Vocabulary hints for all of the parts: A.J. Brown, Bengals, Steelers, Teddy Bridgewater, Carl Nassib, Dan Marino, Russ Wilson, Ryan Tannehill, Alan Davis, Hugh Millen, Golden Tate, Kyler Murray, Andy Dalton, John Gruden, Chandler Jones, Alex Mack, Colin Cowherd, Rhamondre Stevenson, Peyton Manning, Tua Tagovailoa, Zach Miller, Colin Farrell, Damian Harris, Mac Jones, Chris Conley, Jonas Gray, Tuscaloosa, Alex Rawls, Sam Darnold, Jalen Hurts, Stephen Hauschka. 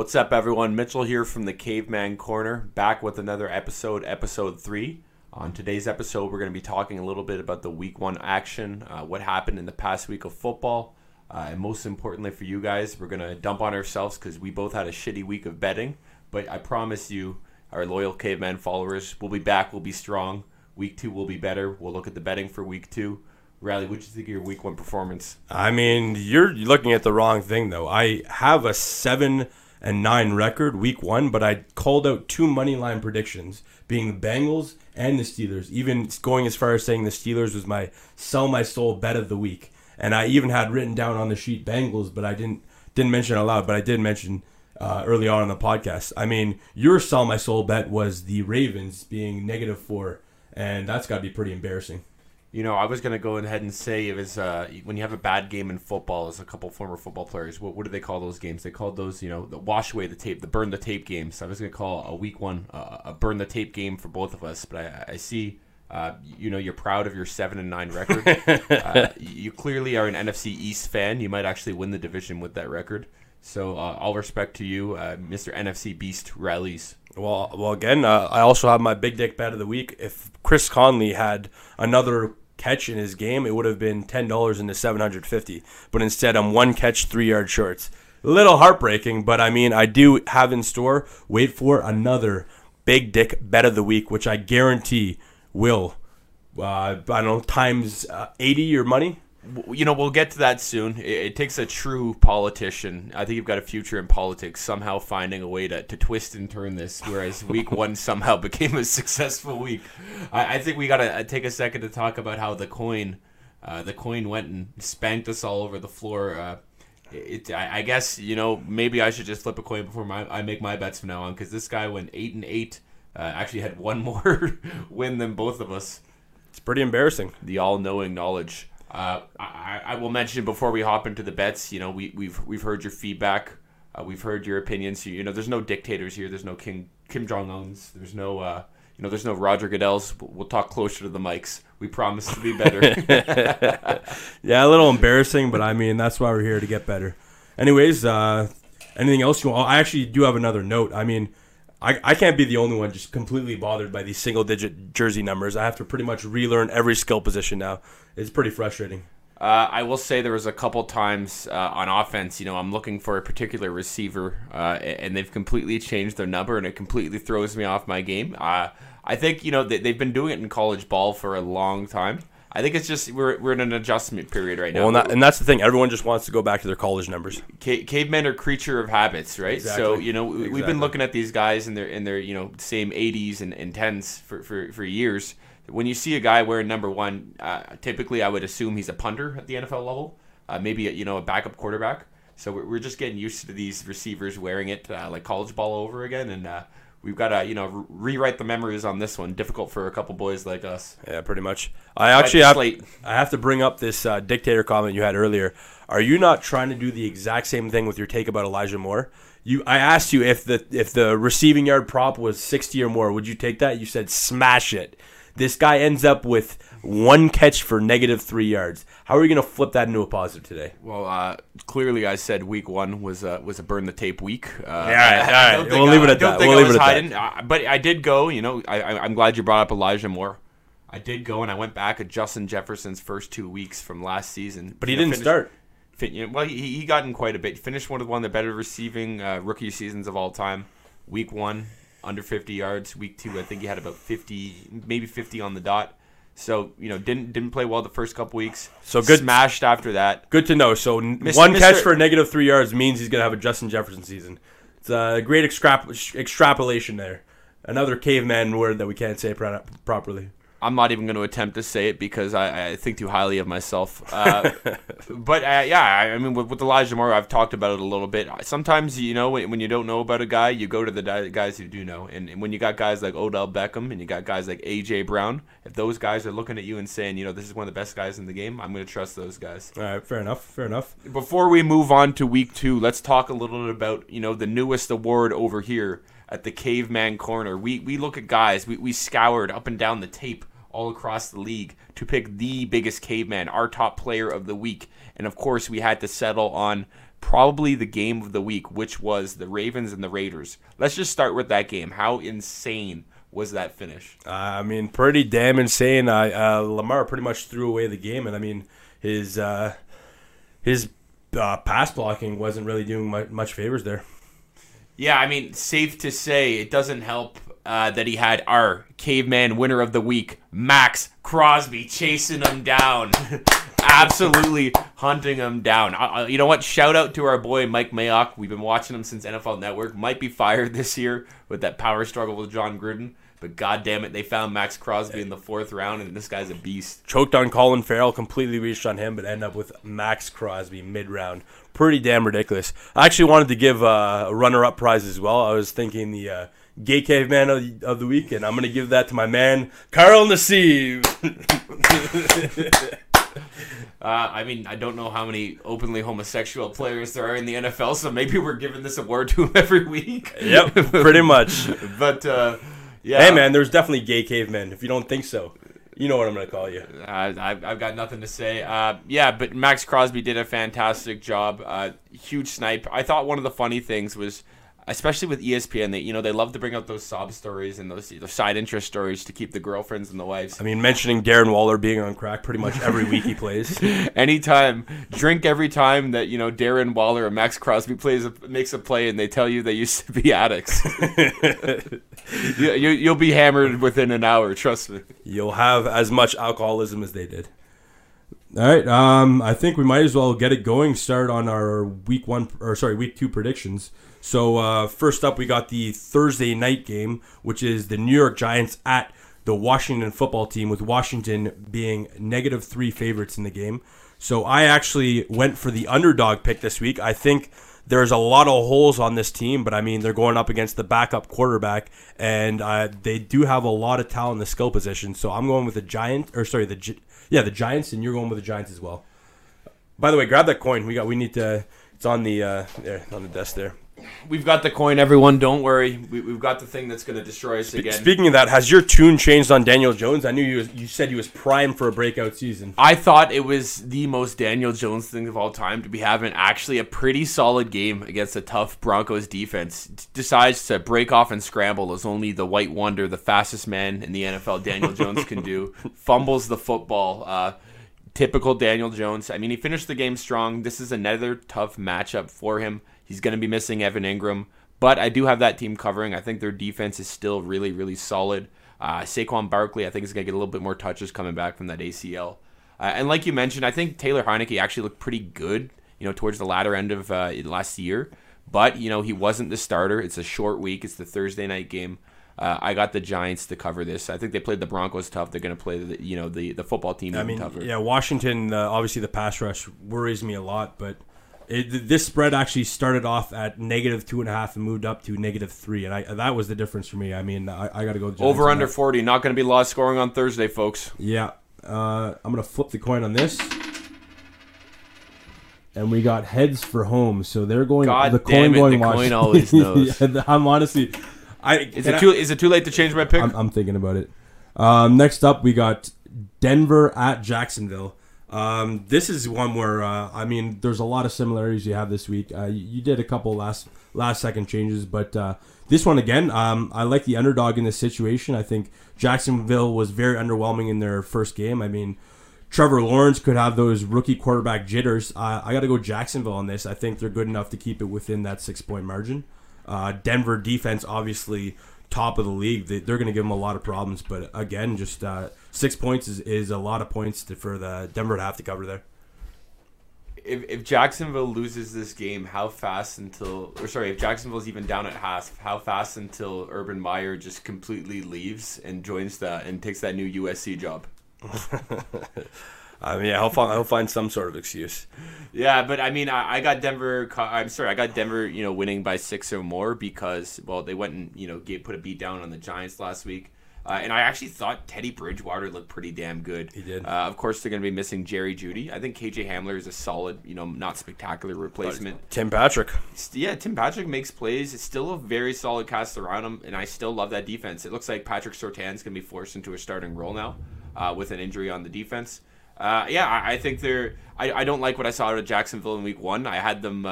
What's up, everyone? Mitchell here from the Caveman Corner, back with another episode, episode 3. On today's episode, we're going to be talking a little bit about the week 1 action, what happened in the past week of football, and most importantly for you guys, we're going to dump on ourselves because we both had a shitty week of betting. But I promise you, our loyal Caveman followers, we'll be back, we'll be strong. Week 2 will be better. We'll look at the betting for week 2. Riley, what do you think of your week 1 performance? I mean, you're looking at the wrong thing, though. I have a 7-9 record week 1, but I called out 2 money line predictions, being the Bengals and the Steelers, even going as far as saying the Steelers was my sell my soul bet of the week. And I even had written down on the sheet Bengals, but I didn't mention it aloud, but I did mention early on in the podcast. I mean, your sell my soul bet was the Ravens being -4, and that's got to be pretty embarrassing. You know, I was going to go ahead and say it was when you have a bad game in football, as a couple former football players, what do they call those games? They called those, you know, the wash away the tape, the burn the tape games. So I was going to call a week 1 a burn the tape game for both of us. But I see, you know, you're proud of your 7-9 record. You clearly are an NFC East fan. You might actually win the division with that record. So all respect to you, Mr. NFC Beast Rallies. Well, again, I also have my big dick bet of the week. If Chris Conley had another catch in his game, it would have been $10 into $750, but instead I'm 1 catch, 3-yard shorts. A little heartbreaking, but I mean, I do have in store, wait for another big dick bet of the week, which I guarantee will times 80 your money. You know, we'll get to that soon. It takes a true politician. I think you've got a future in politics, somehow finding a way to twist and turn this, whereas week 1 somehow became a successful week. I think we got to take a second to talk about how the coin went and spanked us all over the floor. I guess, you know, maybe I should just flip a coin before I make my bets from now on, because this guy went 8-8, actually had 1 more win than both of us. It's pretty embarrassing. The all-knowing knowledge. I will mention before we hop into the bets, you know, we've heard your feedback, we've heard your opinions. You know, there's no dictators here. There's no Kim Jong-uns. There's no you know, there's no Roger Goodells. We'll talk closer to the mics. We promise to be better. Yeah, a little embarrassing, but I mean, that's why we're here, to get better. Anyways, anything else you want? I actually do have another note. I mean, I can't be the only one just completely bothered by these single-digit jersey numbers. I have to pretty much relearn every skill position now. It's pretty frustrating. I will say there was a couple times on offense, you know, I'm looking for a particular receiver, and they've completely changed their number, and it completely throws me off my game. I think, you know, they've been doing it in college ball for a long time. I think it's just we're in an adjustment period right now. Well, and that's the thing. Everyone just wants to go back to their college numbers. Cavemen are creature of habits, right? Exactly. So, you know, we've been looking at these guys in their you know, same 80s and 10s for years. When you see a guy wearing number 1, typically I would assume he's a punter at the NFL level, maybe you know, a backup quarterback. So we're just getting used to these receivers wearing it like college ball over again, and we've got to, you know, rewrite the memories on this one. Difficult for a couple boys like us. Yeah, pretty much. I have to bring up this dictator comment you had earlier. Are you not trying to do the exact same thing with your take about Elijah Moore? I asked you if the receiving yard prop was 60 or more, would you take that? You said smash it. This guy ends up with 1 catch for -3 yards. How are you going to flip that into a positive today? Well, clearly I said week 1 was a burn the tape week. Yeah, all right. We'll leave it at that. We'll leave it at that. But I did go, you know, I'm glad you brought up Elijah Moore. I did go, and I went back at Justin Jefferson's first 2 weeks from last season. But he didn't start. Well, he got in quite a bit. Finished one of the better receiving rookie seasons of all time. Week 1. Under 50 yards. Week 2, I think he had about 50, maybe 50 on the dot. So, you know, didn't play well the first couple weeks. So good, smashed after that. Good to know. So one catch for -3 yards means he's going to have a Justin Jefferson season. It's a great extrapolation there. Another caveman word that we can't say properly. I'm not even going to attempt to say it because I think too highly of myself. But, yeah, I mean, with Elijah Moore, I've talked about it a little bit. Sometimes, you know, when you don't know about a guy, you go to the guys who do know. And when you got guys like Odell Beckham and you got guys like A.J. Brown, if those guys are looking at you and saying, you know, this is one of the best guys in the game, I'm going to trust those guys. All right, fair enough. Before we move on to week 2, let's talk a little bit about, you know, the newest award over here at the Caveman Corner. We look at guys. We scoured up and down the tape all across the league to pick the biggest caveman, our top player of the week. And, of course, we had to settle on probably the game of the week, which was the Ravens and the Raiders. Let's just start with that game. How insane was that finish? I mean, pretty damn insane. Lamar pretty much threw away the game, and I mean, his pass blocking wasn't really doing much favors there. Yeah, I mean, safe to say it doesn't help that he had our caveman winner of the week, Maxx Crosby, chasing him down. Absolutely hunting him down. You know what? Shout out to our boy Mike Mayock. We've been watching him since NFL Network. Might be fired this year with that power struggle with John Gruden. But goddammit, they found Maxx Crosby in the fourth round, and this guy's a beast. Choked on Colin Farrell, completely reached on him, but end up with Maxx Crosby mid-round. Pretty damn ridiculous. I actually wanted to give a runner-up prize as well. I was thinking the Gay Caveman of the Week, and I'm going to give that to my man, Carl Nassib. I mean, I don't know how many openly homosexual players there are in the NFL, so maybe we're giving this award to him every week. Yep, pretty much. But... yeah. Hey, man, there's definitely gay cavemen. If you don't think so, you know what I'm going to call you. I've got nothing to say. Yeah, but Maxx Crosby did a fantastic job. Huge snipe. I thought one of the funny things was, especially with ESPN, they love to bring out those sob stories and those side interest stories to keep the girlfriends and the wives. I mean, mentioning Darren Waller being on crack pretty much every week he plays. Every time that Darren Waller or Maxx Crosby makes a play, and they tell you they used to be addicts. You'll be hammered within an hour, trust me. You'll have as much alcoholism as they did. All right, I think we might as well get it going. Start on our week two predictions. So first up, we got the Thursday night game, which is the New York Giants at the Washington football team, with Washington being -3 favorites in the game. So I actually went for the underdog pick this week. I think there's a lot of holes on this team, but I mean, they're going up against the backup quarterback, and they do have a lot of talent in the skill position. So I'm going with the Giants, the Giants, and you're going with the Giants as well. By the way, grab that coin. We need to. It's on the there on the desk there. We've got the coin, everyone. Don't worry. We've got the thing that's going to destroy us again. Speaking of that, has your tune changed on Daniel Jones? I knew you said he was primed for a breakout season. I thought it was the most Daniel Jones thing of all time to be having actually a pretty solid game against a tough Broncos defense. Decides to break off and scramble as only the white wonder, the fastest man in the NFL, Daniel Jones, can do. Fumbles the football. Typical Daniel Jones. I mean, he finished the game strong. This is another tough matchup for him. He's going to be missing Evan Ingram, but I do have that team covering. I think their defense is still really, really solid. Saquon Barkley, I think, is going to get a little bit more touches coming back from that ACL. And like you mentioned, I think Taylor Heineke actually looked pretty good, towards the latter end of last year. But, he wasn't the starter. It's a short week. It's the Thursday night game. I got the Giants to cover this. I think they played the Broncos tough. They're going to play the football team tougher. Yeah, Washington, obviously the pass rush worries me a lot, but... This spread actually started off at -2.5 and moved up to -3, and that was the difference for me. I mean, I got to go. Over under 40, not going to be lost scoring on Thursday, folks. Yeah, I'm going to flip the coin on this, and we got heads for home. So they're going. God the damn coin it, going the Washington. Coin always knows. Yeah, I'm honestly. Is it too late to change my pick? I'm thinking about it. Next up, we got Denver at Jacksonville. This is one where, there's a lot of similarities you have this week. You did a couple last-second changes, but this one again, I like the underdog in this situation. I think Jacksonville was very underwhelming in their first game. I mean, Trevor Lawrence could have those rookie quarterback jitters. I got to go Jacksonville on this. I think they're good enough to keep it within that 6-point margin. Denver defense, obviously, top of the league. They're going to give them a lot of problems, but again, just 6 points is a lot of points for the Denver to have to cover there. If Jacksonville loses this game, if Jacksonville's even down at half, how fast until Urban Meyer just completely leaves and joins and takes that new USC job? I mean, yeah, he'll find some sort of excuse. Yeah, but I mean, I got Denver. I'm sorry, I got Denver. Winning by 6 or more because they went and put a beat down on the Giants last week, and I actually thought Teddy Bridgewater looked pretty damn good. He did. Of course, they're going to be missing Jerry Jeudy. I think KJ Hamler is a solid, not spectacular replacement. Tim Patrick. Yeah, Tim Patrick makes plays. It's still a very solid cast around him, and I still love that defense. It looks like Patrick Surtain's going to be forced into a starting role now with an injury on the defense. I think they're. I don't like what I saw out of Jacksonville in Week 1. I had them,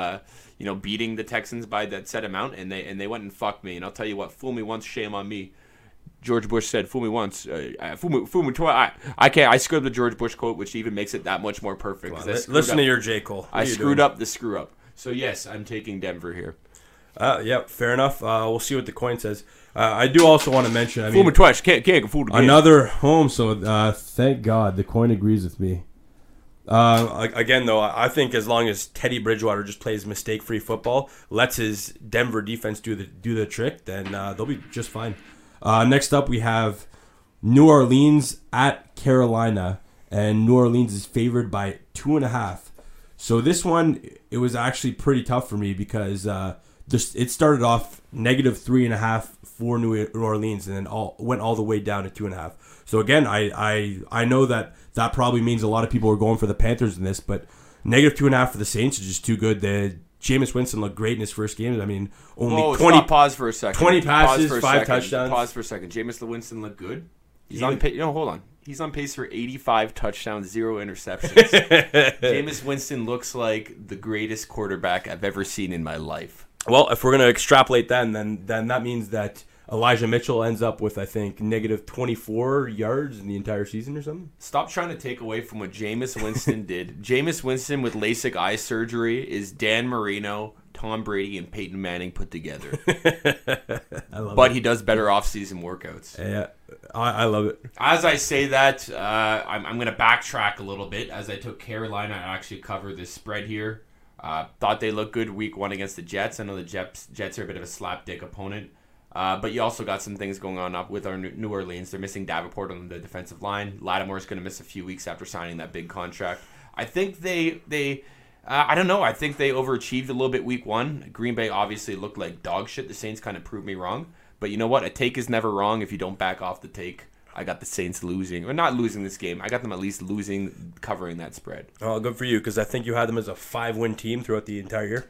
beating the Texans by that set amount, and they went and fucked me. And I'll tell you what, fool me once, shame on me. George Bush said, "Fool me once, fool me twice." I can't. I screwed up the George Bush quote, which even makes it that much more perfect. Wow, listen to your J. Cole. I screwed up the screw up. So yes, I'm taking Denver here. Yep, fair enough. We'll see what the coin says. I do also want to mention. I mean, fool me twice, can't fool again. Another home. So thank God the coin agrees with me. Again, though, I think as long as Teddy Bridgewater just plays mistake-free football, lets his Denver defense do the trick, then they'll be just fine. Next up, we have New Orleans at Carolina, and New Orleans is favored by 2.5. So this one, it was actually pretty tough for me because it started off -3.5 for New Orleans, and then went all the way down to 2.5. So again, I know that probably means a lot of people are going for the Panthers in this, but -2.5 for the Saints is just too good. Jameis Winston looked great in his first game. I mean, only 20. Pause for a second. 20 passes, 5 touchdowns. Pause for a second. Jameis Winston looked good. He's on pace. No, hold on. He's on pace for 85 touchdowns, 0 interceptions. Jameis Winston looks like the greatest quarterback I've ever seen in my life. Well, if we're going to extrapolate that, then that means that Elijah Mitchell ends up with, I think, -24 yards in the entire season or something. Stop trying to take away from what Jameis Winston did. Jameis Winston with LASIK eye surgery is Dan Marino, Tom Brady, and Peyton Manning put together. I love but it. He does better off-season workouts. Yeah, I love it. As I say that, I'm going to backtrack a little bit. As I took Carolina, I actually cover this spread here. Thought they looked good Week 1 against the Jets. I know the Jets are a bit of a slapdick opponent. But you also got some things going on up with our New Orleans. They're missing Davenport on the defensive line. Lattimore's going to miss a few weeks after signing that big contract. I think I think they overachieved a little bit Week 1. Green Bay obviously looked like dog shit. The Saints kind of proved me wrong. But you know what? A take is never wrong if you don't back off the take. I got the Saints losing, or not losing this game. I got them at least losing, covering that spread. Oh, good for you, because I think you had them as a 5-win team throughout the entire year.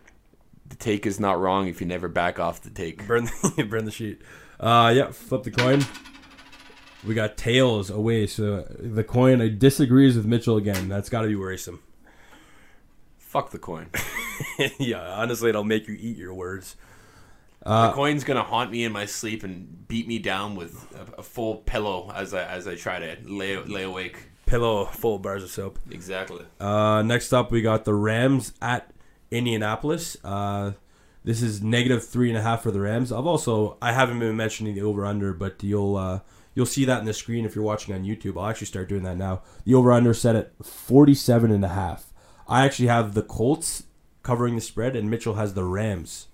The take is not wrong if you never back off the take. Burn the sheet. Flip the coin. We got tails away, so the coin disagrees with Mitchell again. That's got to be worrisome. Fuck the coin. Yeah, honestly, it'll make you eat your words. The coin's going to haunt me in my sleep and beat me down with a full pillow as I try to lay awake. Pillow full of bars of soap. Exactly. Next up, we got the Rams at Indianapolis. This is -3.5 for the Rams. I haven't been mentioning the over/under, but you'll see that in the screen if you're watching on YouTube. I'll actually start doing that now. The over/under set at 47.5. I actually have the Colts covering the spread, and Mitchell has the Rams.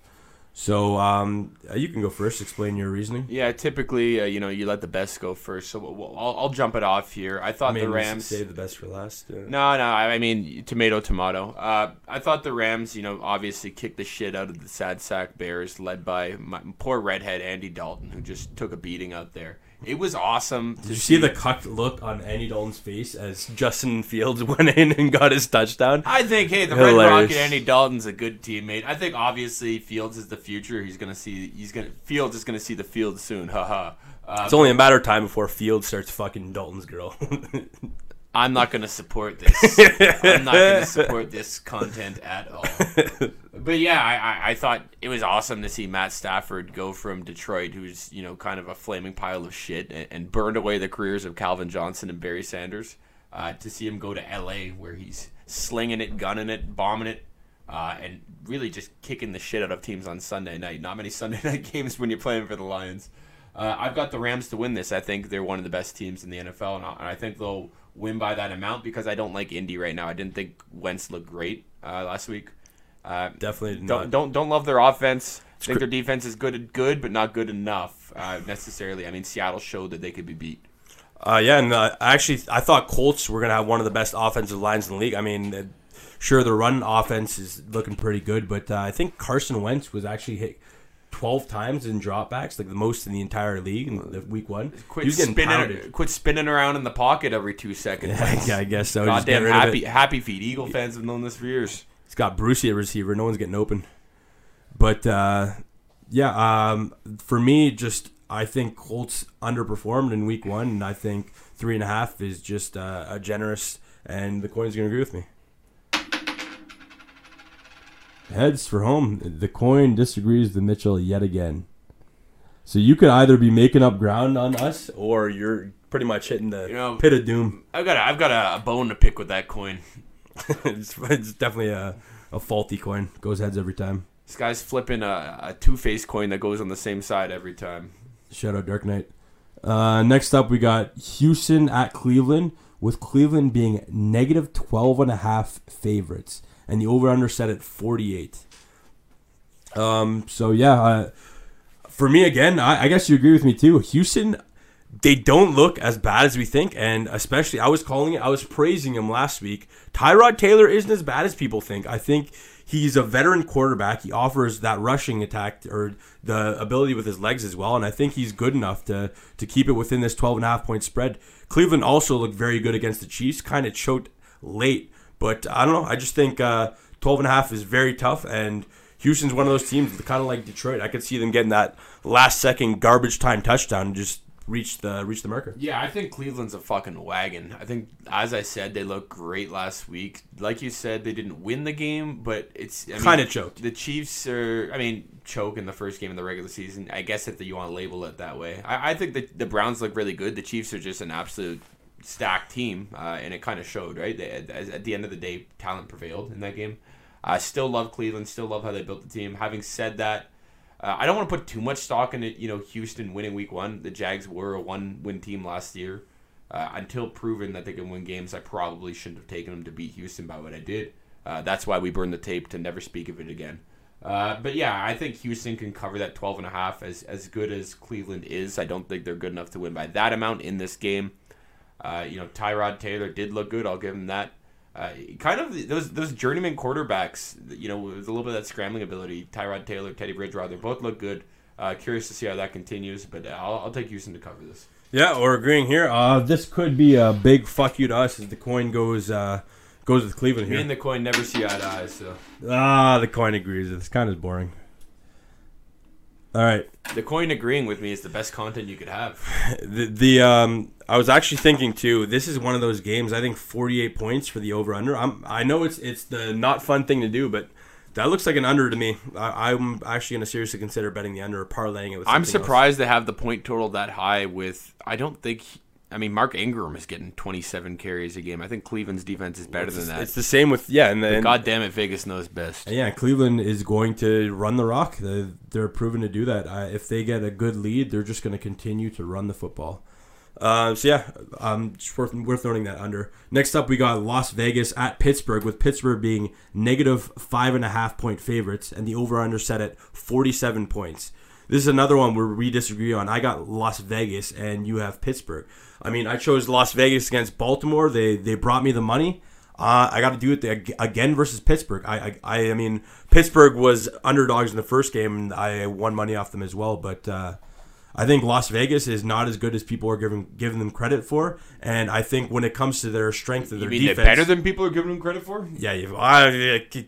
So you can go first. Explain your reasoning. Yeah, typically you let the best go first. So I'll jump it off here. I thought the Rams save the best for last. Yeah. No. I mean, tomato. I thought the Rams, obviously kicked the shit out of the sad sack Bears, led by my poor redhead Andy Dalton, who just took a beating out there. It was awesome. Did you see the cucked look on Andy Dalton's face as Justin Fields went in and got his touchdown? I think, hey, the Red Rocket Andy Dalton's a good teammate. I think obviously Fields is the future. Fields is gonna see the field soon. Haha. It's only a matter of time before Fields starts fucking Dalton's girl. I'm not going to support this. I'm not going to support this content at all. But yeah, I thought it was awesome to see Matt Stafford go from Detroit, who's kind of a flaming pile of shit, and burned away the careers of Calvin Johnson and Barry Sanders, to see him go to LA where he's slinging it, gunning it, bombing it, and really just kicking the shit out of teams on Sunday night. Not many Sunday night games when you're playing for the Lions. I've got the Rams to win this. I think they're one of the best teams in the NFL, and I think they'll win by that amount because I don't like Indy right now. I didn't think Wentz looked great last week. Definitely not. Don't love their offense. I think their defense is good, but not good enough necessarily. I mean, Seattle showed that they could be beat. I thought Colts were going to have one of the best offensive lines in the league. I mean, sure, the run offense is looking pretty good, but I think Carson Wentz was actually hit 12 times in dropbacks, like the most in the entire league in the Week 1. Quit spinning around in the pocket every 2 seconds. Yeah, I guess so. Goddamn happy feet. Eagle fans have known this for years. He's got Brucey at receiver. No one's getting open. But, for me, I think Colts underperformed in Week 1, and I think 3.5 is just a generous and the coin's going to agree with me. Heads for home. The coin disagrees with Mitchell yet again. So you could either be making up ground on us, or you're pretty much hitting the pit of doom. I've got a bone to pick with that coin. It's definitely a faulty coin. Goes heads every time. This guy's flipping a two-faced coin that goes on the same side every time. Shout out Dark Knight. Next up, we got Houston at Cleveland, with Cleveland being negative 12.5 favorites. And the over-under set at 48. So, yeah, for me, again, I guess you agree with me, too. Houston, they don't look as bad as we think, and especially I was praising him last week. Tyrod Taylor isn't as bad as people think. I think he's a veteran quarterback. He offers that rushing attack or the ability with his legs as well, and I think he's good enough to keep it within this 12.5-point spread. Cleveland also looked very good against the Chiefs, kind of choked late. But I don't know. I just think 12.5 is very tough, and Houston's one of those teams, kind of like Detroit. I could see them getting that last-second garbage time touchdown and just reach the marker. Yeah, I think Cleveland's a fucking wagon. I think, as I said, they looked great last week. Like you said, they didn't win the game, but it's kind of choked. The Chiefs are, choke in the first game of the regular season. I guess if you want to label it that way. I think the Browns look really good. The Chiefs are just an absolute stacked team, and it kind of showed, right? At the end of the day, talent prevailed in that game. I still love Cleveland, still love how they built the team. Having said that, I don't want to put too much stock in it. Houston winning week one. The Jags were a one-win team last year. Until proven that they can win games, I probably shouldn't have taken them to beat Houston by what I did. That's why we burned the tape to never speak of it again. But yeah, I think Houston can cover that 12.5. As good as Cleveland is, I don't think they're good enough to win by that amount in this game. Tyrod Taylor did look good. I'll give him that. Kind of those journeyman quarterbacks, with a little bit of that scrambling ability. Tyrod Taylor, Teddy Bridgewater, both look good. Curious to see how that continues, but I'll take Houston to cover this. Yeah, we're agreeing here. This could be a big fuck you to us as the coin goes with Cleveland here. Me and the coin never see eye to eye, so. The coin agrees. It's kind of boring. All right. The coin agreeing with me is the best content you could have. I was actually thinking too. This is one of those games. I think 48 points for the over/under. I know it's the not fun thing to do, but that looks like an under to me. I'm actually going to seriously consider betting the under or parlaying it with. I'm surprised else. They have the point total that high. I don't think. Mark Ingram is getting 27 carries a game. I think Cleveland's defense is better than that. It's the same with and goddamn it, Vegas knows best. Yeah, Cleveland is going to run the rock. They're proven to do that. If they get a good lead, they're just going to continue to run the football. Just worth noting that under. Next up, we got Las Vegas at Pittsburgh, with Pittsburgh being negative 5.5-point favorites, and the over/under set at 47 points. This is another one where we disagree on. I got Las Vegas, and you have Pittsburgh. I chose Las Vegas against Baltimore. They brought me the money. I got to do it again versus Pittsburgh. Pittsburgh was underdogs in the first game, and I won money off them as well. But I think Las Vegas is not as good as people are giving them credit for. And I think when it comes to their strength and their defense... You mean they're better than people are giving them credit for? Yeah,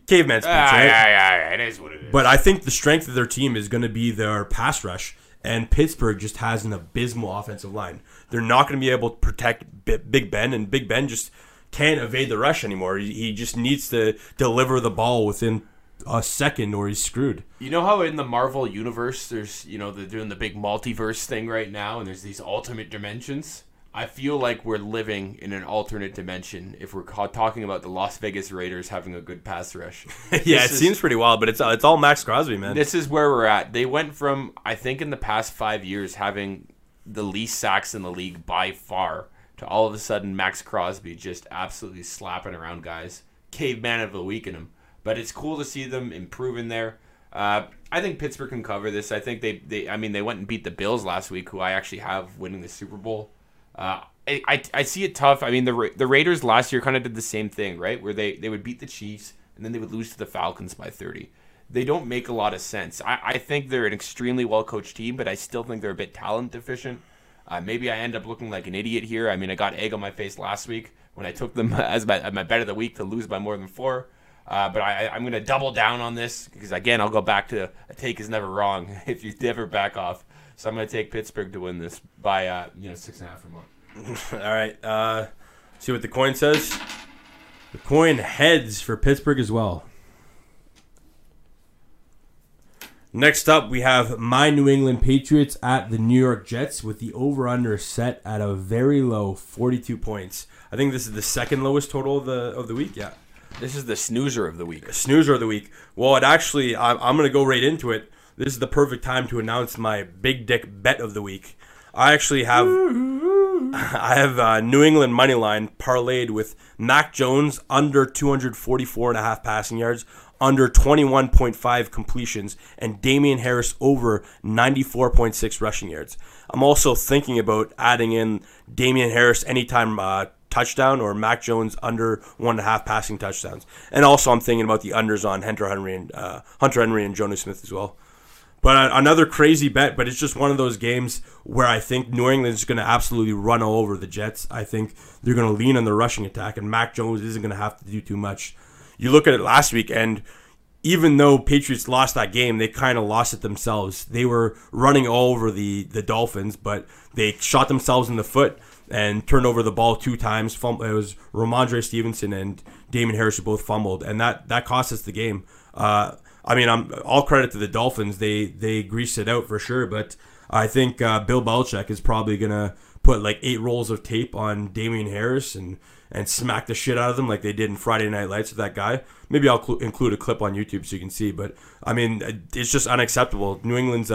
caveman speech, right? Yeah, it is what it is. But I think the strength of their team is going to be their pass rush. And Pittsburgh just has an abysmal offensive line. They're not going to be able to protect Big Ben, and Big Ben just can't evade the rush anymore. He just needs to deliver the ball within a second or he's screwed. You know how in the Marvel universe there's they're doing the big multiverse thing right now, and there's these alternate dimensions? I feel like we're living in an alternate dimension if we're talking about the Las Vegas Raiders having a good pass rush. It seems pretty wild, but it's all Maxx Crosby, man. This is where we're at. They went from, I think in the past 5 years, having the least sacks in the league by far to all of a sudden Maxx Crosby just absolutely slapping around guys. Caveman of the week in him. But it's cool to see them improving there. I think Pittsburgh can cover this. I think they went and beat the Bills last week, who I actually have winning the Super Bowl. I see it tough. The Raiders last year kind of did the same thing, right? Where they would beat the Chiefs, and then they would lose to the Falcons by 30. They don't make a lot of sense. I think they're an extremely well-coached team, but I still think they're a bit talent deficient. Maybe I end up looking like an idiot here. I got egg on my face last week when I took them as my bet of the week to lose by more than 4. But I'm going to double down on this because, again, I'll go back to a take is never wrong if you never back off. So I'm going to take Pittsburgh to win this by 6.5 or more. All right. See what the coin says. The coin heads for Pittsburgh as well. Next up, we have my New England Patriots at the New York Jets with the over-under set at a very low 42 points. I think this is the second lowest total of the week, yeah. This is the snoozer of the week. Snoozer of the week. Well, it actually, I'm going to go right into it. This is the perfect time to announce my big dick bet of the week. I actually have New England money line parlayed with Mac Jones under 244.5 passing yards, under 21.5 completions, and Damian Harris over 94.6 rushing yards. I'm also thinking about adding in Damian Harris anytime touchdown or Mac Jones under 1.5 passing touchdowns. And also I'm thinking about the unders on Hunter Henry and Jonnu Smith as well. But another crazy bet, but it's just one of those games where I think New England's going to absolutely run all over the Jets. I think they're going to lean on the rushing attack, and Mac Jones isn't going to have to do too much. You look at it last week, and even though Patriots lost that game, they kind of lost it themselves. They were running all over the Dolphins, but they shot themselves in the foot and turned over the ball two times. It was Rhamondre Stevenson and Damian Harris who both fumbled, and that cost us the game. I'm all credit to the Dolphins. They greased it out for sure, but I think Bill Belichick is probably going to put like 8 rolls of tape on Damian Harris and smack the shit out of them like they did in Friday Night Lights with that guy. Maybe I'll include a clip on YouTube so you can see, but I mean, it's just unacceptable. New England's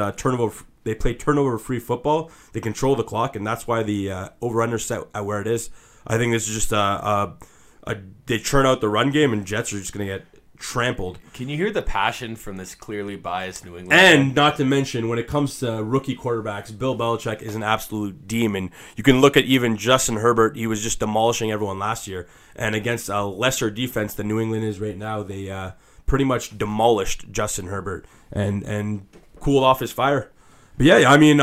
they play turnover-free football. They control the clock, and that's why the over-under set at where it is. I think this is just they churn out the run game, and Jets are just going to get trampled. Can you hear the passion from this clearly biased New England fan? Not to mention, when it comes to rookie quarterbacks, Bill Belichick is an absolute demon. You can look at even Justin Herbert. He was just demolishing everyone last year. And against a lesser defense than New England is right now, they pretty much demolished Justin Herbert and cooled off his fire. But yeah, I mean,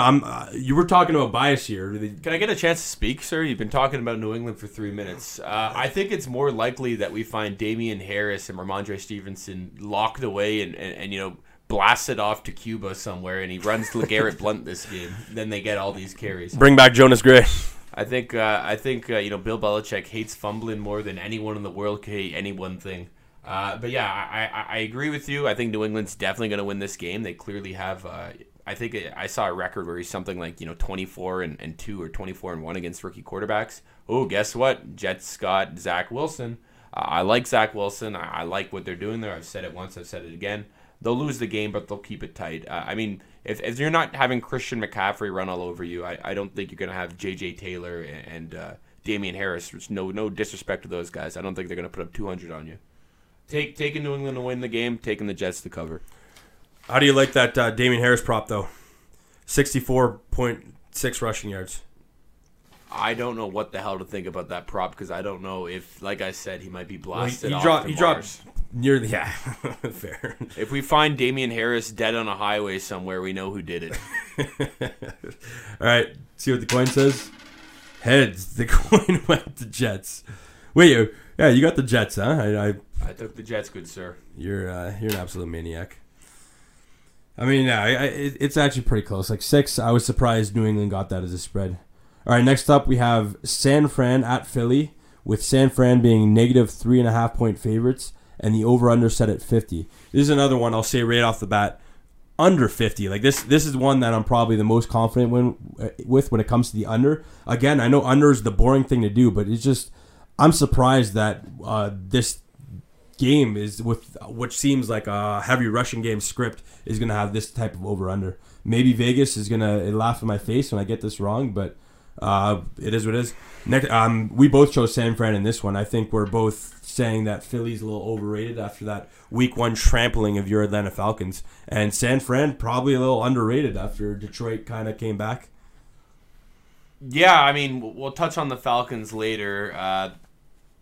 you were talking about bias here. Can I get a chance to speak, sir? You've been talking about New England for 3 minutes. I think it's more likely that we find Damian Harris and Rhamondre Stevenson locked away and you know, blasted off to Cuba somewhere, and he runs LeGarrette Blount this game. Then they get all these carries. Bring back Jonas Gray. I think you know, Bill Belichick hates fumbling more than anyone in the world can hate any one thing. But yeah, I agree with you. I think New England's definitely going to win this game. They clearly have. I think I saw a record where he's something like, you know, 24-2 or 24-1 against rookie quarterbacks. Oh, guess what? Jets got Zach Wilson. I like Zach Wilson. I like what they're doing there. I've said it once. I've said it again. They'll lose the game, but they'll keep it tight. I mean, if you're not having Christian McCaffrey run all over you, I don't think you're going to have J.J. Taylor and Damian Harris. There's no disrespect to those guys. I don't think they're going to put up 200 on you. Taking New England to win the game, taking the Jets to cover. How do you like that Damian Harris prop, though? 64.6 rushing yards. I don't know what the hell to think about that prop because I don't know if, like I said, he might be blasted off to Mars. Nearly, yeah, fair. If we find Damian Harris dead on a highway somewhere, we know who did it. All right, see what the coin says? Heads. The coin went to Jets. Wait, yeah, you got the Jets, huh? I took the Jets, good sir. You're an absolute maniac. I mean, yeah, it's actually pretty close. Like 6, I was surprised New England got that as a spread. All right, next up we have San Fran at Philly, with San Fran being negative 3.5-point favorites and the over-under set at 50. This is another one I'll say right off the bat, under 50. Like this is one that I'm probably the most confident when it comes to the under. Again, I know under is the boring thing to do, but it's just I'm surprised that this game is with which seems like a heavy rushing game script is going to have this type of over under. Maybe Vegas is going to laugh in my face when I get this wrong, but it is what it is. Next, we both chose San Fran in this one. I think we're both saying that Philly's a little overrated after that week one trampling of your Atlanta Falcons, and San Fran probably a little underrated after Detroit kind of came back. Yeah, I mean, we'll touch on the Falcons later.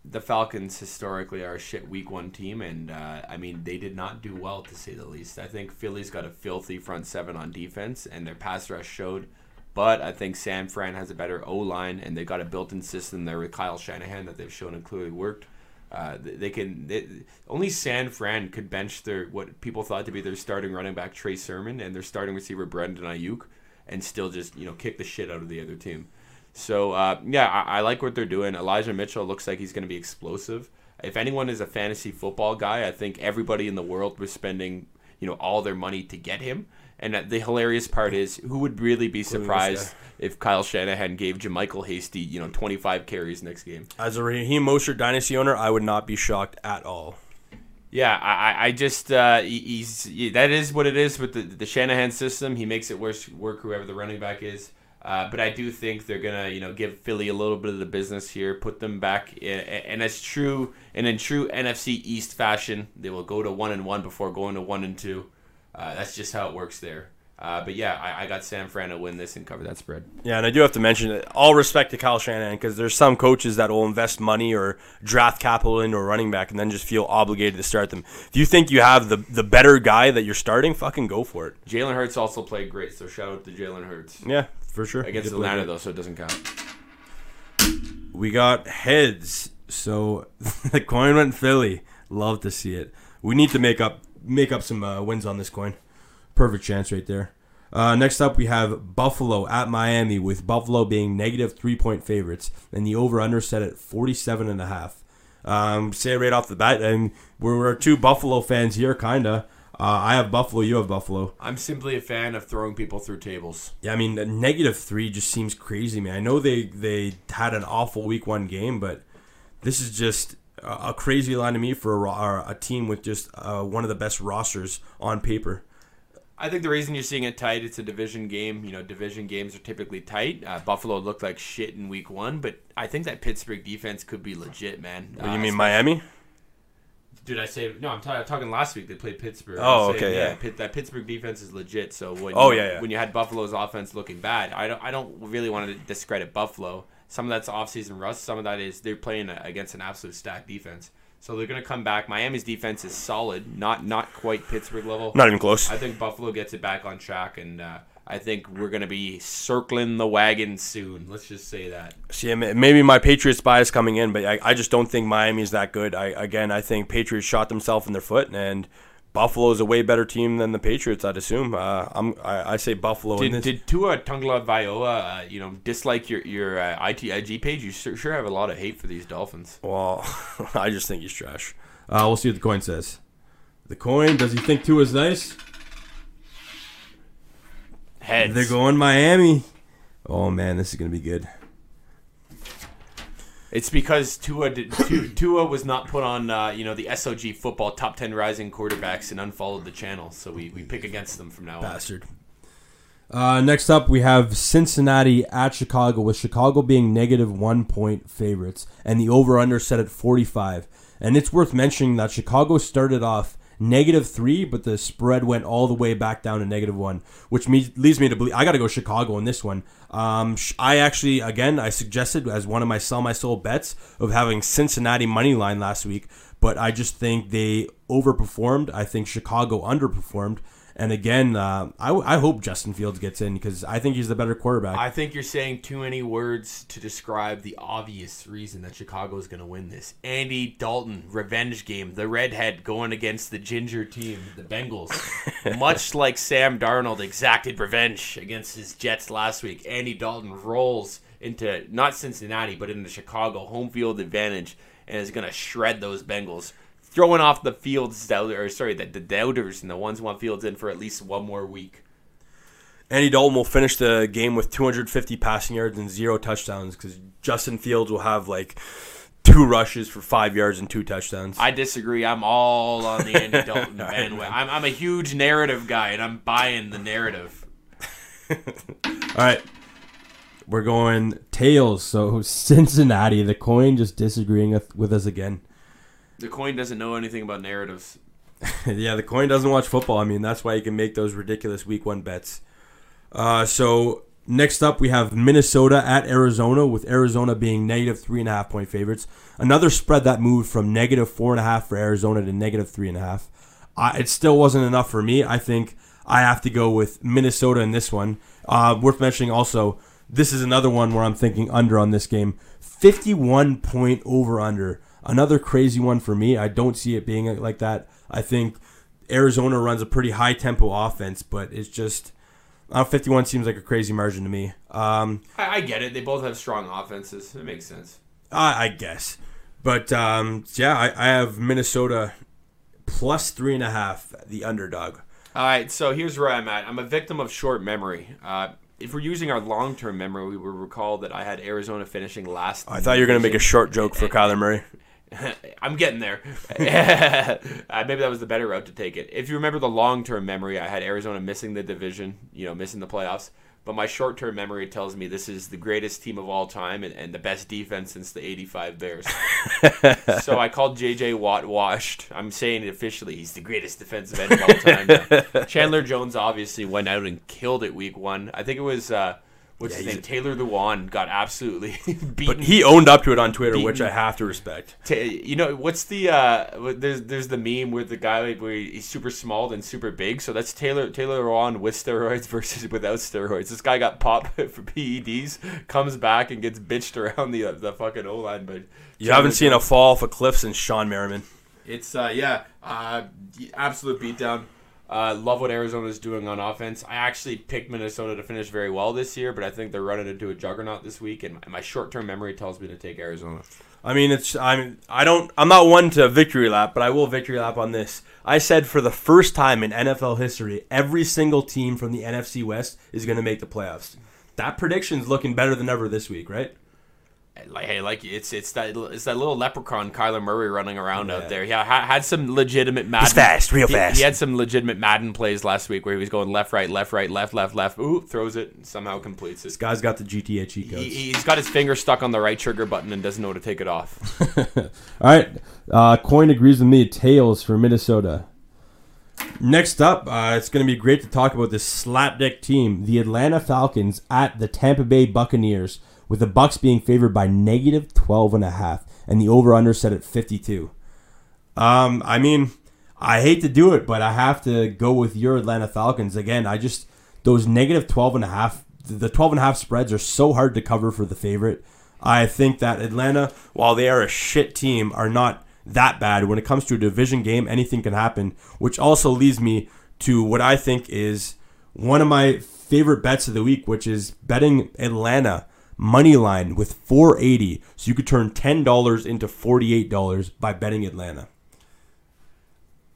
The Falcons historically are a shit week one team, and I mean, they did not do well, to say the least. I think Philly's got a filthy front 7 on defense, and their pass rush showed, but I think San Fran has a better O-line, and they've got a built-in system there with Kyle Shanahan that they've shown and clearly worked. Only San Fran could bench what people thought to be their starting running back, Trey Sermon, and their starting receiver, Brandon Ayuk, and still just, you know, kick the shit out of the other team. So, yeah, I like what they're doing. Elijah Mitchell looks like he's going to be explosive. if anyone is a fantasy football guy, I think everybody in the world was spending, you know, all their money to get him. And the hilarious part is, who would really be surprised if Kyle Shanahan gave Jermichael Hasty, you know, 25 carries next game? As a Raheem Mostert dynasty owner, I would not be shocked at all. Yeah, I just that is what it is with the Shanahan system. He makes it work whoever the running back is. But I do think they're gonna, you know, give Philly a little bit of the business here, put them back in, and as true and in true NFC East fashion, they will go to 1-1 before going to 1-2. That's just how it works there. But yeah, I got San Fran to win this and cover that spread. Yeah, and I do have to mention it, all respect to Kyle Shanahan, because there's some coaches that will invest money or draft capital into a running back and then just feel obligated to start them. If you think you have the better guy that you're starting, fucking go for it. Jalen Hurts also played great, so shout out to Jalen Hurts. Yeah, for sure. Against Atlanta, though, so it doesn't count. We got heads, so the coin went Philly. Love to see it. We need to make up some wins on this coin. Perfect chance right there. Next up, we have Buffalo at Miami, with Buffalo being -3-point favorites, and the over/under set at 47.5. Say it right off the bat, and we're two Buffalo fans here, kinda. I have Buffalo. You have Buffalo. I'm simply a fan of throwing people through tables. Yeah, I mean, -3 just seems crazy, man. I know they had an awful Week 1 game, but this is just a crazy line to me for a team with just one of the best rosters on paper. I think the reason you're seeing it tight, it's a division game. You know, division games are typically tight. Buffalo looked like shit in Week 1, but I think that Pittsburgh defense could be legit, man. What do you mean, Miami? Dude, I say no. I'm talking last week. They played Pittsburgh. Oh, okay, yeah. That Pittsburgh defense is legit. So when you had Buffalo's offense looking bad, I don't really want to discredit Buffalo. Some of that's offseason rust. Some of that is they're playing against an absolute stacked defense. So they're going to come back. Miami's defense is solid, not quite Pittsburgh level. Not even close. I think Buffalo gets it back on track, and I think we're going to be circling the wagon soon. Let's just say that. See, maybe my Patriots bias coming in, but I just don't think Miami's that good. I think Patriots shot themselves in their foot, and Buffalo is a way better team than the Patriots, I'd assume. I say Buffalo. Did Tua Tagovailoa, dislike your ITIG page? You sure have a lot of hate for these Dolphins. Well, I just think he's trash. We'll see what the coin says. The coin, does he think Tua's nice? Heads. They're going Miami. Oh, man, this is going to be good. It's because Tua was not put on, the SOG football top 10 rising quarterbacks and unfollowed the channel, so we pick against them from now on. Bastard. Next up, we have Cincinnati at Chicago, with Chicago being -1-point favorites, and the over/under set at 45. And it's worth mentioning that Chicago started off -3, but the spread went all the way back down to -1, which leads me to believe I got to go Chicago in this one. I suggested as one of my sell my soul bets of having Cincinnati money line last week, but I just think they overperformed. I think Chicago underperformed. And again, I hope Justin Fields gets in, because I think he's the better quarterback. I think you're saying too many words to describe the obvious reason that Chicago is going to win this. Andy Dalton, revenge game. The redhead going against the ginger team, the Bengals. Much like Sam Darnold exacted revenge against his Jets last week, Andy Dalton rolls into, not Cincinnati, but into Chicago, home field advantage, and is going to shred those Bengals. Throwing off the Fields, the doubters and the ones who want Fields in for at least one more week. Andy Dalton will finish the game with 250 passing yards and 0 touchdowns, because Justin Fields will have 2 rushes for 5 yards and 2 touchdowns. I disagree. I'm all on the Andy Dalton bandwagon. I'm a huge narrative guy, and I'm buying the narrative. All right. We're going tails. So Cincinnati, the coin just disagreeing with us again. The coin doesn't know anything about narratives. Yeah, the coin doesn't watch football. I mean, that's why you can make those ridiculous Week 1 bets. So next up, we have Minnesota at Arizona, with Arizona being -3.5-point favorites. Another spread that moved from -4.5 for Arizona to -3.5. It still wasn't enough for me. I think I have to go with Minnesota in this one. Worth mentioning also, this is another one where I'm thinking under on this game. 51-point over-under. Another crazy one for me. I don't see it being like that. I think Arizona runs a pretty high-tempo offense, but it's just 51 seems like a crazy margin to me. I get it. They both have strong offenses. It makes sense. I guess. But, yeah, I have Minnesota plus 3.5, the underdog. All right, so here's where I'm at. I'm a victim of short memory. If we're using our long-term memory, we will recall that I had Arizona finishing last. I thought you were going to make a short joke for Kyler Murray. I'm getting there. Maybe that was the better route to take it. If you remember the long-term memory, I had Arizona missing the division, missing the playoffs. But my short-term memory tells me this is the greatest team of all time and the best defense since the 85 Bears. So I called J.J. Watt washed. I'm saying it officially. He's the greatest defensive end of all time. Chandler Jones obviously went out and killed it week one. I think it was, his name? Taylor Lewan got absolutely beaten. But he owned up to it on Twitter, which I have to respect. What's the there's the meme with the guy where he's super small and super big. So that's Taylor Lewan with steroids versus without steroids. This guy got popped for PEDs, comes back and gets bitched around the fucking O-line. But you haven't seen a fall off a cliff since Sean Merriman. It's absolute beatdown. Love what Arizona's doing on offense. I actually picked Minnesota to finish very well this year, but I think they're running into a juggernaut this week, and my short-term memory tells me to take Arizona. I mean, I'm not one to victory lap, but I will victory lap on this. I said for the first time in NFL history, every single team from the NFC West is going to make the playoffs. That prediction's looking better than ever this week, right? It's that little leprechaun Kyler Murray running around out there. Yeah, had some legitimate Madden. He's fast, real fast. He had some legitimate Madden plays last week where he was going left, right, left, right, left, left, left. Ooh, throws it and somehow completes it. This guy's got the GTA cheat codes. He's got his finger stuck on the right trigger button and doesn't know to take it off. All right, Coin agrees with me. Tails for Minnesota. Next up, it's going to be great to talk about this slapdick team, the Atlanta Falcons at the Tampa Bay Buccaneers, with the Bucks being favored by -12.5, and the over/under set at 52. I mean, I hate to do it, but I have to go with your Atlanta Falcons again. I just those -12.5, the 12.5 spreads are so hard to cover for the favorite. I think that Atlanta, while they are a shit team, are not that bad when it comes to a division game. Anything can happen, which also leads me to what I think is one of my favorite bets of the week, which is betting Atlanta money line with 480, so you could turn $10 into $48 by betting Atlanta.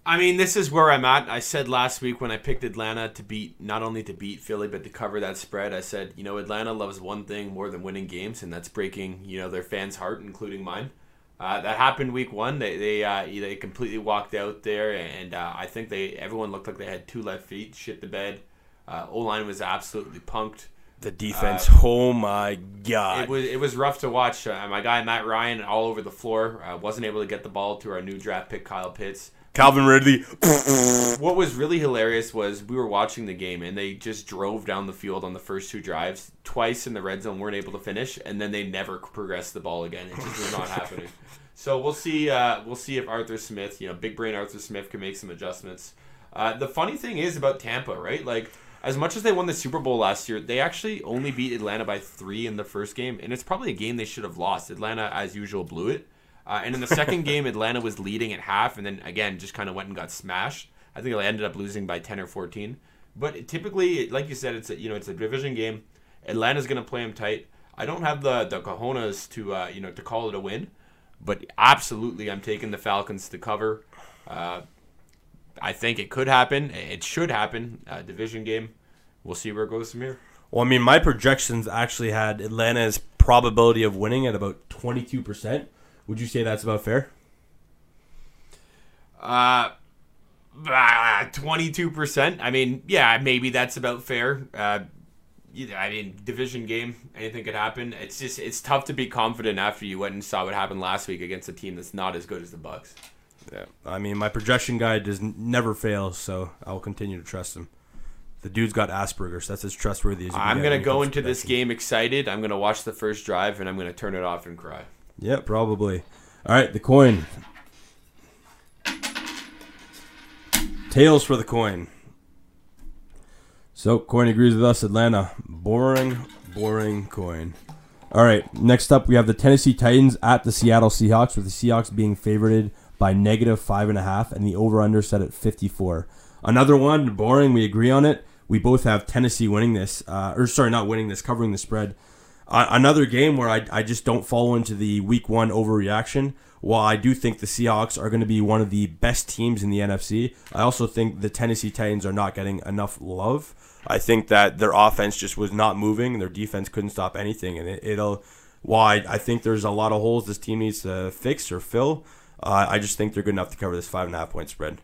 I mean, this is where I'm at. I said last week when I picked Atlanta to beat, not only to beat Philly, but to cover that spread, I said, Atlanta loves one thing more than winning games, and that's breaking, their fans' heart, including mine. That happened week one. They completely walked out there, and I think everyone looked like they had two left feet, shit the bed. O-line was absolutely punked. The defense, oh my God. It was rough to watch. My guy Matt Ryan all over the floor. Wasn't able to get the ball to our new draft pick, Kyle Pitts. Calvin Ridley. What was really hilarious was we were watching the game, and they just drove down the field on the first two drives. Twice in the red zone, weren't able to finish, and then they never progressed the ball again. It just was not happening. So we'll see if Arthur Smith, big brain Arthur Smith, can make some adjustments. The funny thing is about Tampa, right? Like, as much as they won the Super Bowl last year, they actually only beat Atlanta by 3 in the first game, and it's probably a game they should have lost. Atlanta, as usual, blew it. And in the second game, Atlanta was leading at half, and then, again, just kind of went and got smashed. I think they ended up losing by 10 or 14. But typically, like you said, it's a division game. Atlanta's going to play them tight. I don't have the cojones to call it a win, but absolutely I'm taking the Falcons to cover. I think it could happen. It should happen. Division game. We'll see where it goes from here. Well, I mean, my projections actually had Atlanta's probability of winning at about 22%. Would you say that's about fair? 22%. I mean, yeah, maybe that's about fair. I mean, division game, anything could happen. It's tough to be confident after you went and saw what happened last week against a team that's not as good as the Bucks. Yeah, I mean, my projection guy does never fail, so I'll continue to trust him. The dude's got Asperger's. That's as trustworthy as you can. I'm going to go into this game excited. I'm going to watch the first drive, and I'm going to turn it off and cry. Yeah, probably. All right, the coin. Tails for the coin. So, coin agrees with us, Atlanta. Boring, boring coin. All right, next up we have the Tennessee Titans at the Seattle Seahawks, with the Seahawks being favorited by -5.5, and the over/under set at 54. Another one, boring. We agree on it. We both have Tennessee winning this, covering the spread. Another game where I just don't fall into the week one overreaction. while I do think the Seahawks are going to be one of the best teams in the NFC, I also think the Tennessee Titans are not getting enough love. I think that their offense just was not moving, and their defense couldn't stop anything. And I think there's a lot of holes this team needs to fix or fill. I just think they're good enough to cover this 5.5-point spread.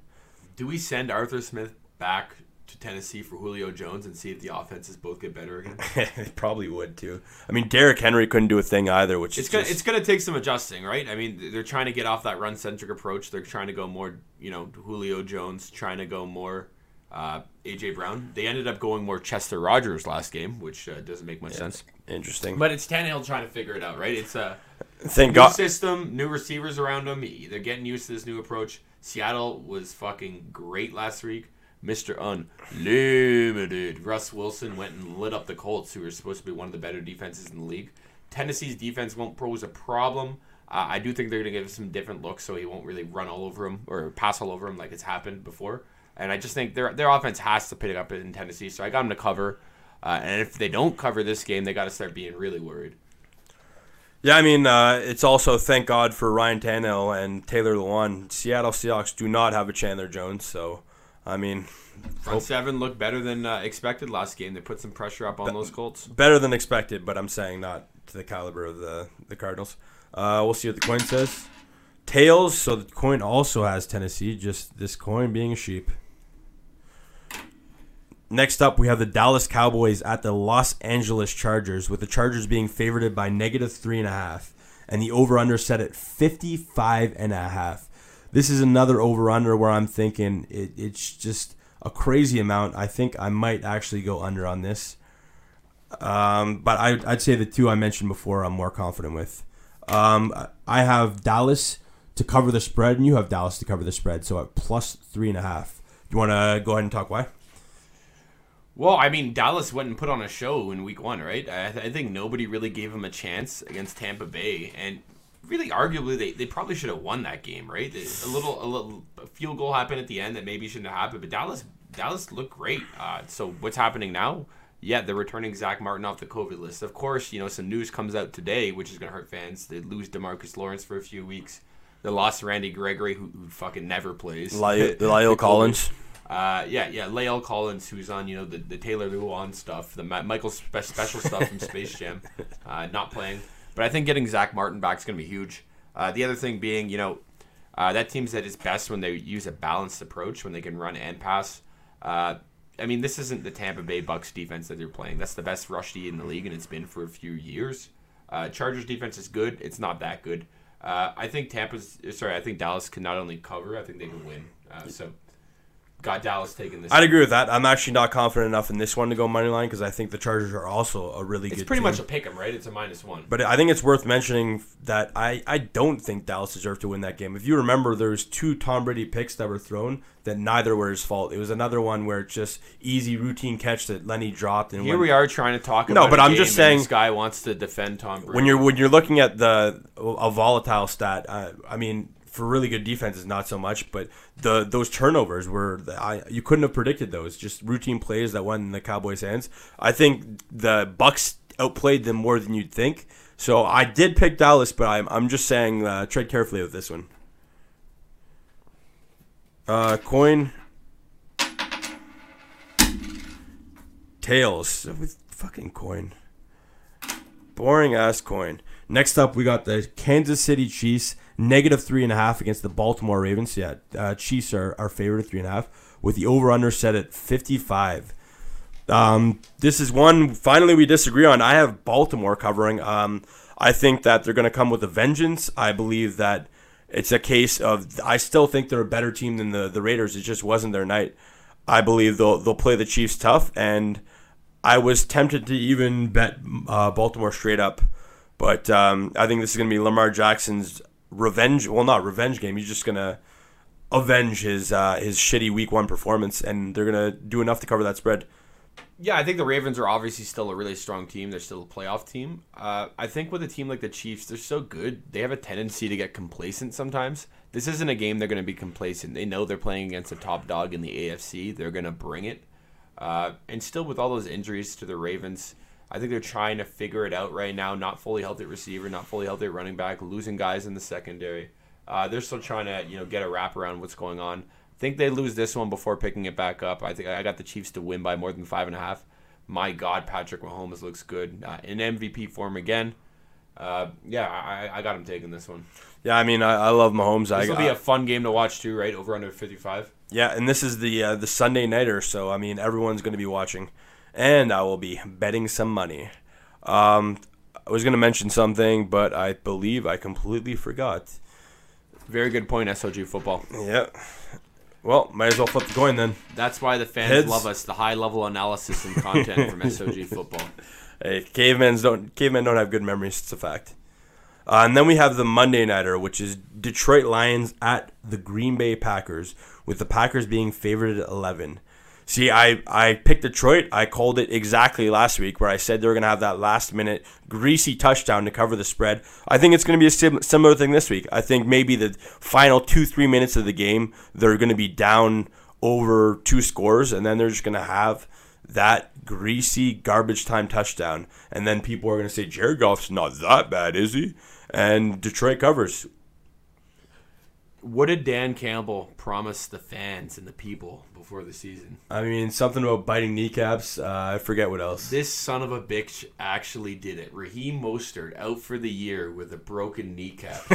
Do we send Arthur Smith back to Tennessee for Julio Jones and see if the offenses both get better again? They probably would, too. I mean, Derrick Henry couldn't do a thing either, which it's going to take some adjusting, right? I mean, they're trying to get off that run-centric approach. They're trying to go more, Julio Jones, trying to go more A.J. Brown. They ended up going more Chester Rogers last game, which doesn't make much sense. Interesting. But it's Tannehill trying to figure it out, right? It's a new system, new receivers around him. They're getting used to this new approach. Seattle was fucking great last week. Mr. Unlimited Russ Wilson went and lit up the Colts, who were supposed to be one of the better defenses in the league. Tennessee's defense won't pose a problem. I do think they're going to give him some different looks, so he won't really run all over him or pass all over him like it's happened before. And I just think their offense has to pick it up in Tennessee, so I got them to cover. And if they don't cover this game, they got to start being really worried. Yeah, I mean, it's also thank God for Ryan Tannehill and Taylor Lewan. Seattle Seahawks do not have a Chandler Jones, so... I mean, front seven looked better than expected last game. They put some pressure up on those Colts. Better than expected, but I'm saying not to the caliber of the Cardinals. We'll see what the coin says. Tails, so the coin also has Tennessee, just this coin being a sheep. Next up, we have the Dallas Cowboys at the Los Angeles Chargers, with the Chargers being favored by -3.5, and the over-under set at 55.5. This is another over-under where I'm thinking it's just a crazy amount. I think I might actually go under on this. But I'd say the two I mentioned before I'm more confident with. I have Dallas to cover the spread, and you have Dallas to cover the spread, so at +3.5. You want to go ahead and talk why? Well, I mean, Dallas went and put on a show in week one, right? I think nobody really gave him a chance against Tampa Bay, and... really, arguably, they probably should have won that game, right? A field goal happened at the end that maybe shouldn't have happened, but Dallas looked great. So what's happening now? Yeah, they're returning Zach Martin off the COVID list. Of course, some news comes out today, which is going to hurt fans. They lose DeMarcus Lawrence for a few weeks. They lost Randy Gregory, who fucking never plays. La'el Collins. La'el Collins, who's on, the Taylor Lewan stuff, the Michael Special stuff from Space Jam, not playing. But I think getting Zach Martin back is going to be huge. The other thing being, that team's at its best when they use a balanced approach, when they can run and pass. I mean, this isn't the Tampa Bay Bucks defense that they're playing. That's the best rush D in the league, and it's been for a few years. Chargers defense is good. It's not that good. I think Dallas can not only cover, I think they can win. So got Dallas taking this. I'd agree with that. I'm actually not confident enough in this one to go money line because I think the Chargers are also a really good team. It's pretty much a pick 'em, right? It's a -1. But I think it's worth mentioning that I don't think Dallas deserved to win that game. If you remember, there was two Tom Brady picks that were thrown that neither were his fault. It was another one where it's just easy routine catch that Lenny dropped. And we are trying to talk about. No, but I'm just saying this guy wants to defend Tom Brady. When you're looking at a volatile stat, I mean. For really good defenses, not so much, but those turnovers were you couldn't have predicted those. Just routine plays that went in the Cowboys' hands. I think the Bucks outplayed them more than you'd think. So I did pick Dallas, but I'm just saying tread carefully with this one. Coin tails with fucking coin. Boring ass coin. Next up, we got the Kansas City Chiefs. -3.5 against the Baltimore Ravens. Yeah, Chiefs are favored at 3.5 with the over-under set at 55. This is one finally we disagree on. I have Baltimore covering. I think that they're going to come with a vengeance. I believe that it's a case of I still think they're a better team than the Raiders. It just wasn't their night. I believe they'll play the Chiefs tough, and I was tempted to even bet Baltimore straight up. But I think this is going to be Lamar Jackson's revenge, well, not revenge game. He's just gonna avenge his shitty week one performance, and they're gonna do enough to cover that spread. Yeah, I think the Ravens are obviously still a really strong team. They're still a playoff team. I think with a team like the Chiefs, they're so good, they have a tendency to get complacent sometimes. This isn't a game they're gonna be complacent. They know they're playing against a top dog in the AFC. They're gonna bring it, and still with all those injuries to the Ravens. I think they're trying to figure it out right now. Not fully healthy receiver, not fully healthy running back, losing guys in the secondary. They're still trying to, get a wrap around what's going on. I think they lose this one before picking it back up. I think I got the Chiefs to win by more than 5.5. My God, Patrick Mahomes looks good in MVP form again. I got him taking this one. Yeah, I love Mahomes. This will be a fun game to watch too, right? Over under 55. Yeah, and this is the Sunday nighter, so everyone's going to be watching, and I will be betting some money. I was going to mention something, but I believe I completely forgot. Very good point, SOG Football. Yeah. Well, might as well flip the coin then. That's why the fans love us, the high-level analysis and content from SOG Football. Hey, cavemen don't have good memories. It's a fact. And then we have the Monday Nighter, which is Detroit Lions at the Green Bay Packers, with the Packers being favored at 11. See, I picked Detroit. I called it exactly last week where I said they were going to have that last-minute greasy touchdown to cover the spread. I think it's going to be a similar thing this week. I think maybe the final 2-3 minutes of the game, they're going to be down over 2 scores, and then they're just going to have that greasy garbage time touchdown. And then people are going to say, Jared Goff's not that bad, is he? And Detroit covers. What did Dan Campbell promise the fans and the people before the season? Something about biting kneecaps. I forget what else. This son of a bitch actually did it. Raheem Mostert out for the year with a broken kneecap.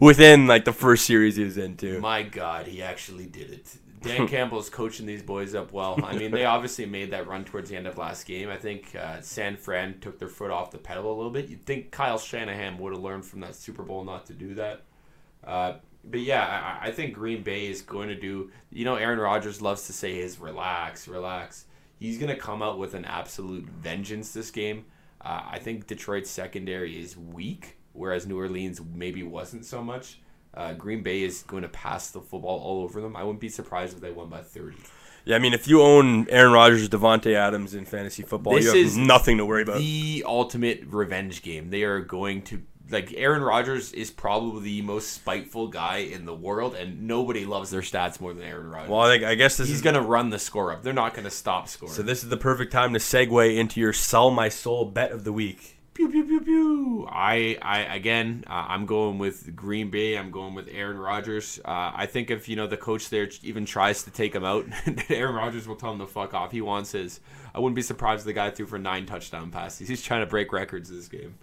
Within, the first series he was in, too. My God, he actually did it. Dan Campbell's coaching these boys up well. They obviously made that run towards the end of last game. I think San Fran took their foot off the pedal a little bit. You'd think Kyle Shanahan would have learned from that Super Bowl not to do that. I think Green Bay is going to do... Aaron Rodgers loves to say his relax. He's going to come out with an absolute vengeance this game. I think Detroit's secondary is weak, whereas New Orleans maybe wasn't so much. Green Bay is going to pass the football all over them. I wouldn't be surprised if they won by 30. Yeah, if you own Aaron Rodgers, Devontae Adams in fantasy football, you have nothing to worry about. The ultimate revenge game. They are going to... Aaron Rodgers is probably the most spiteful guy in the world, and nobody loves their stats more than Aaron Rodgers. Well, I guess he's going to run the score up. They're not going to stop scoring. So this is the perfect time to segue into your sell my soul bet of the week. Pew, pew, pew, pew. I'm going with Green Bay. I'm going with Aaron Rodgers. I think if, the coach there even tries to take him out, Aaron Rodgers will tell him to fuck off. He wants his. I wouldn't be surprised if the guy threw for 9 touchdown passes. He's trying to break records this game.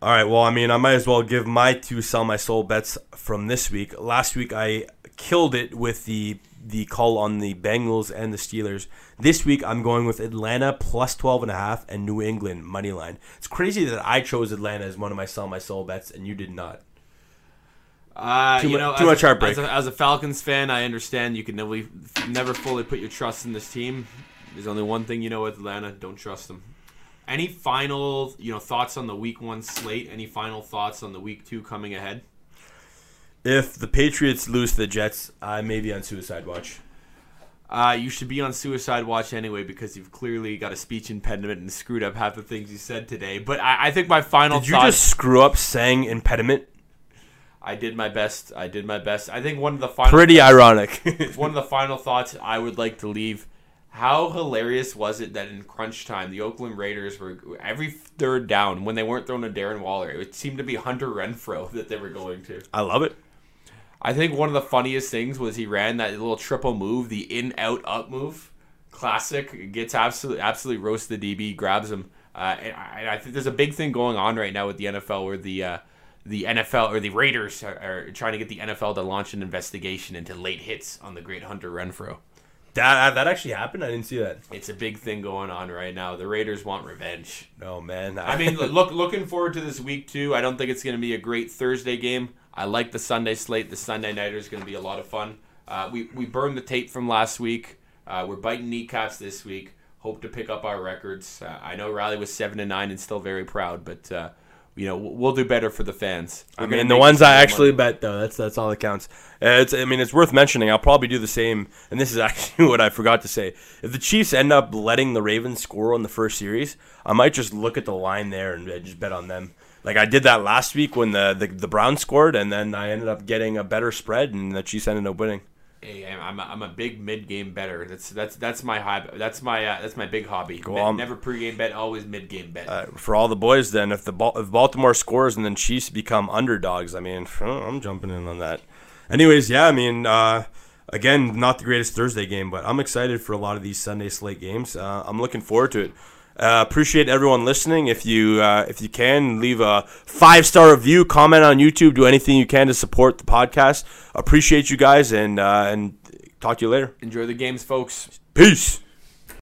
All right, well, I might as well give my 2 sell my soul bets from this week. Last week, I killed it with the call on the Bengals and the Steelers. This week, I'm going with Atlanta plus 12.5 and New England money line. It's crazy that I chose Atlanta as one of my sell my soul bets, and you did not. Too much heartbreak. As a Falcons fan, I understand you can never fully put your trust in this team. There's only one thing with Atlanta. Don't trust them. Any final, thoughts on the Week 1 slate? Any final thoughts on the Week 2 coming ahead? If the Patriots lose to the Jets, I may be on suicide watch. You should be on suicide watch anyway because you've clearly got a speech impediment and screwed up half the things you said today. But I think my final thought... Did you just screw up saying impediment? I did my best. I think one of the final... Pretty ironic. One of the final thoughts I would like to leave... How hilarious was it that in crunch time, the Oakland Raiders were every third down when they weren't throwing to Darren Waller. It seemed to be Hunter Renfrow that they were going to. I love it. I think one of the funniest things was he ran that little triple move, the in-out-up move. Classic. Gets absolutely roasts the DB, grabs him. And I think there's a big thing going on right now with the NFL where the NFL or the Raiders are trying to get the NFL to launch an investigation into late hits on the great Hunter Renfrow. That actually happened? I didn't see that. It's a big thing going on right now. The Raiders want revenge. Oh, man. Looking forward to this week, too. I don't think it's going to be a great Thursday game. I like the Sunday slate. The Sunday nighter is going to be a lot of fun. We burned the tape from last week. We're biting kneecaps this week. Hope to pick up our records. I know Riley was 7-9 and still very proud, but... we'll do better for the fans. The ones I actually bet, though, that's all that counts. It's worth mentioning. I'll probably do the same, and this is actually what I forgot to say. If the Chiefs end up letting the Ravens score on the first series, I might just look at the line there and just bet on them. I did that last week when the Browns scored, and then I ended up getting a better spread, and the Chiefs ended up winning. I'm a big mid-game better. That's my hobby. That's my big hobby. Never pre-game bet, always mid-game bet. For all the boys, then, if Baltimore scores and then Chiefs become underdogs, I mean, I'm jumping in on that. Anyways, yeah, I mean, again, not the greatest Thursday game, but I'm excited for a lot of these Sunday slate games. I'm looking forward to it. Appreciate everyone listening. If you can, leave a 5-star review, comment on YouTube, do anything you can to support the podcast. Appreciate you guys, and talk to you later. Enjoy the games, folks. Peace.